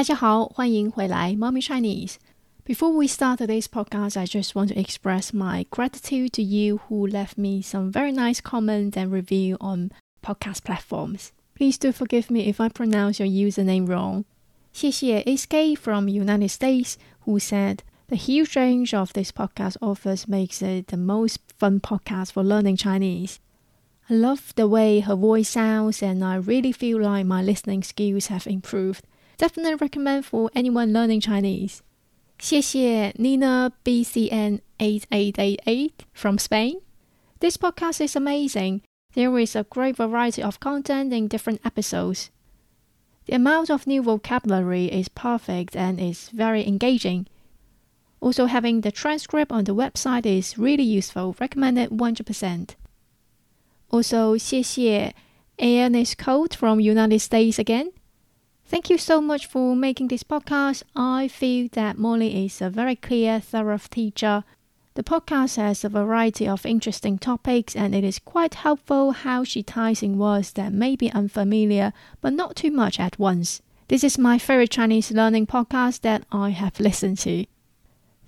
大家好，欢迎回来 Mommy Chinese. Before we start today's podcast, I just want to express my gratitude to you who left me some very nice comments and review on podcast platforms. Please do forgive me if I pronounce your username wrong. 谢谢 SK from United States who said, The huge range of this podcast offers makes it the most fun podcast for learning Chinese. I love the way her voice sounds and I really feel like my listening skills have improved. Definitely recommend for anyone learning Chinese. 谢谢 Nina BCN8888 from Spain. This podcast is amazing. There is a great variety of content in different episodes. The amount of new vocabulary is perfect and is very engaging. Also, having the transcript on the website is really useful. Recommended 100%. Also, 谢谢 ANS Code from United States again. Thank you so much for making this podcast. I feel that Molly is a very clear, thorough teacher. The podcast has a variety of interesting topics and it is quite helpful how she ties in words that may be unfamiliar but not too much at once. This is my favorite Chinese learning podcast that I have listened to.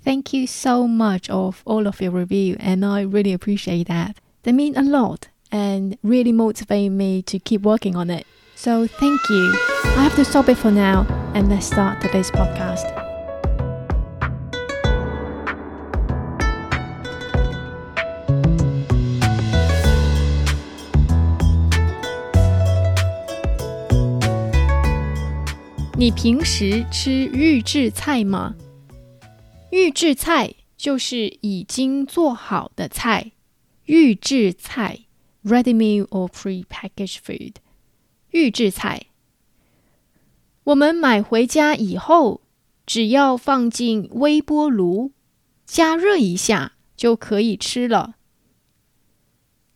Thank you so much of all of your review and I really appreciate that. They mean a lot and really motivate me to keep working on it. So thank you. I have to stop it for now and let's start today's podcast. 你平时吃预制菜吗？预制菜就是已经做好的菜。预制菜 ready meal or pre-packaged food.预制菜，我们买回家以后，只要放进微波炉，加热一下就可以吃了。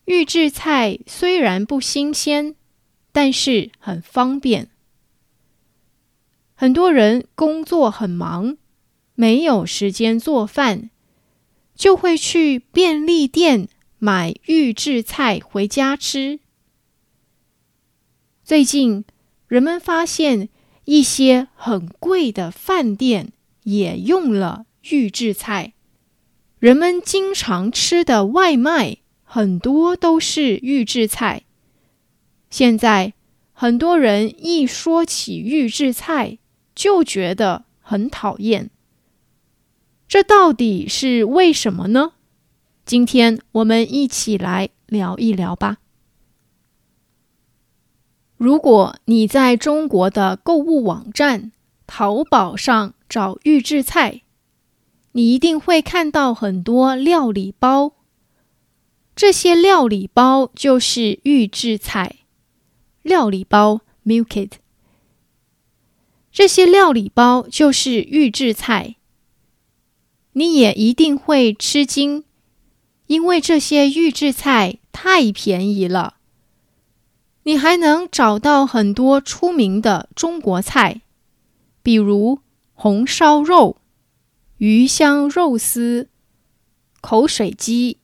预制菜虽然不新鲜，但是很方便。很多人工作很忙，没有时间做饭，就会去便利店买预制菜回家吃。最近，人们发现一些很贵的饭店也用了预制菜。人们经常吃的外卖，很多都是预制菜。现在，很多人一说起预制菜，就觉得很讨厌。这到底是为什么呢？今天我们一起来聊一聊吧。如果你在中国的购物网站淘宝上找预制菜，你一定会看到很多料理包。这些料理包就是预制菜。料理包 meal kit。这些料理包就是预制菜。你也一定会吃惊，因为这些预制菜太便宜了。你还能找到很多出名的中国菜，比如红烧肉、鱼香肉丝、口水鸡。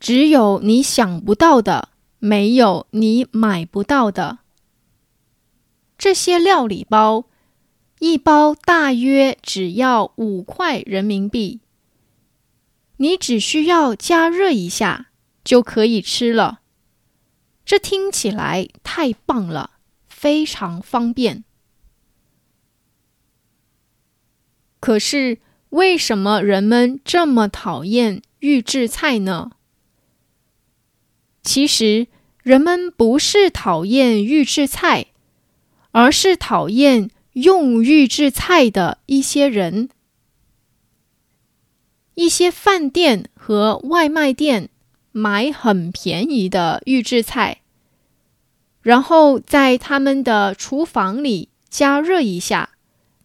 只有你想不到的，没有你买不到的。这些料理包，一包大约只要5块人民币。你只需要加热一下，就可以吃了。这听起来太棒了，非常方便。可是，为什么人们这么讨厌预制菜呢？其实，人们不是讨厌预制菜，而是讨厌用预制菜的一些人。一些饭店和外卖店买很便宜的预制菜，然后在他们的厨房里加热一下，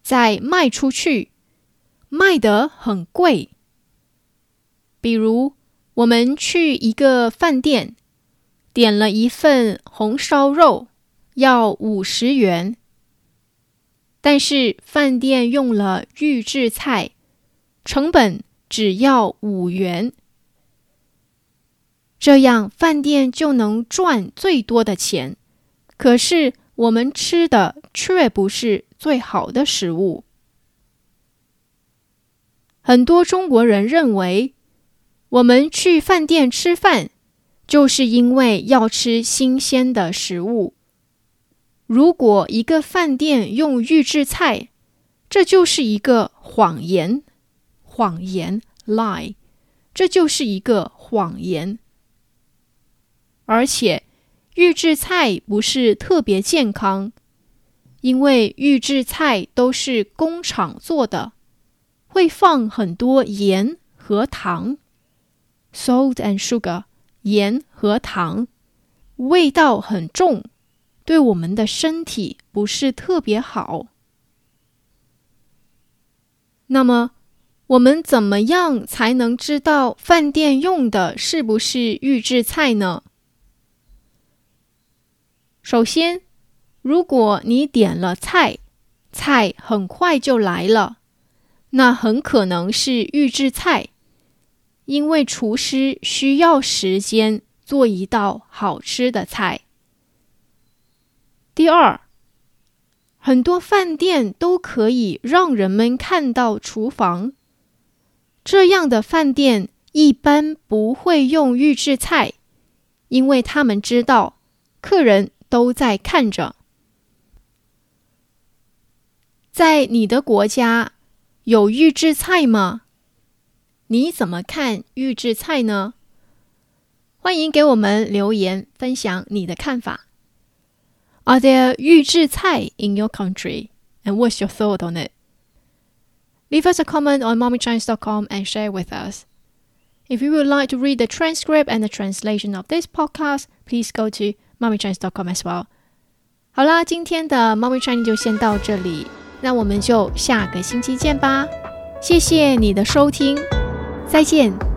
再卖出去，卖得很贵。比如，我们去一个饭店，点了一份红烧肉，要50元，但是饭店用了预制菜，成本只要5元。这样饭店就能赚最多的钱，可是我们吃的却不是最好的食物。很多中国人认为，我们去饭店吃饭，就是因为要吃新鲜的食物。如果一个饭店用预制菜，这就是一个谎言。谎言 lie， 这就是一个谎言。而且预制菜不是特别健康，因为预制菜都是工厂做的，会放很多盐和糖 ，salt and sugar， 盐和糖，味道很重，对我们的身体不是特别好。那么我们怎么样才能知道饭店用的是不是预制菜呢？首先，如果你点了菜，菜很快就来了，那很可能是预制菜，因为厨师需要时间做一道好吃的菜。第二，很多饭店都可以让人们看到厨房。这样的饭店一般不会用预制菜，因为他们知道客人都在看着。在你的国家，有预制菜吗？你怎么看预制菜呢？欢迎给我们留言，分享你的看法。Are there 预制菜 in your country? And what's your thought on it? Leave us a comment on mommychinese.com and share with us. If you would like to read the transcript and the translation of this podcast, please go to mommychinese.com as well. 好啦，今天的 Mommy Chinese 就先到这里，那我们就下个星期见吧。谢谢你的收听，再见。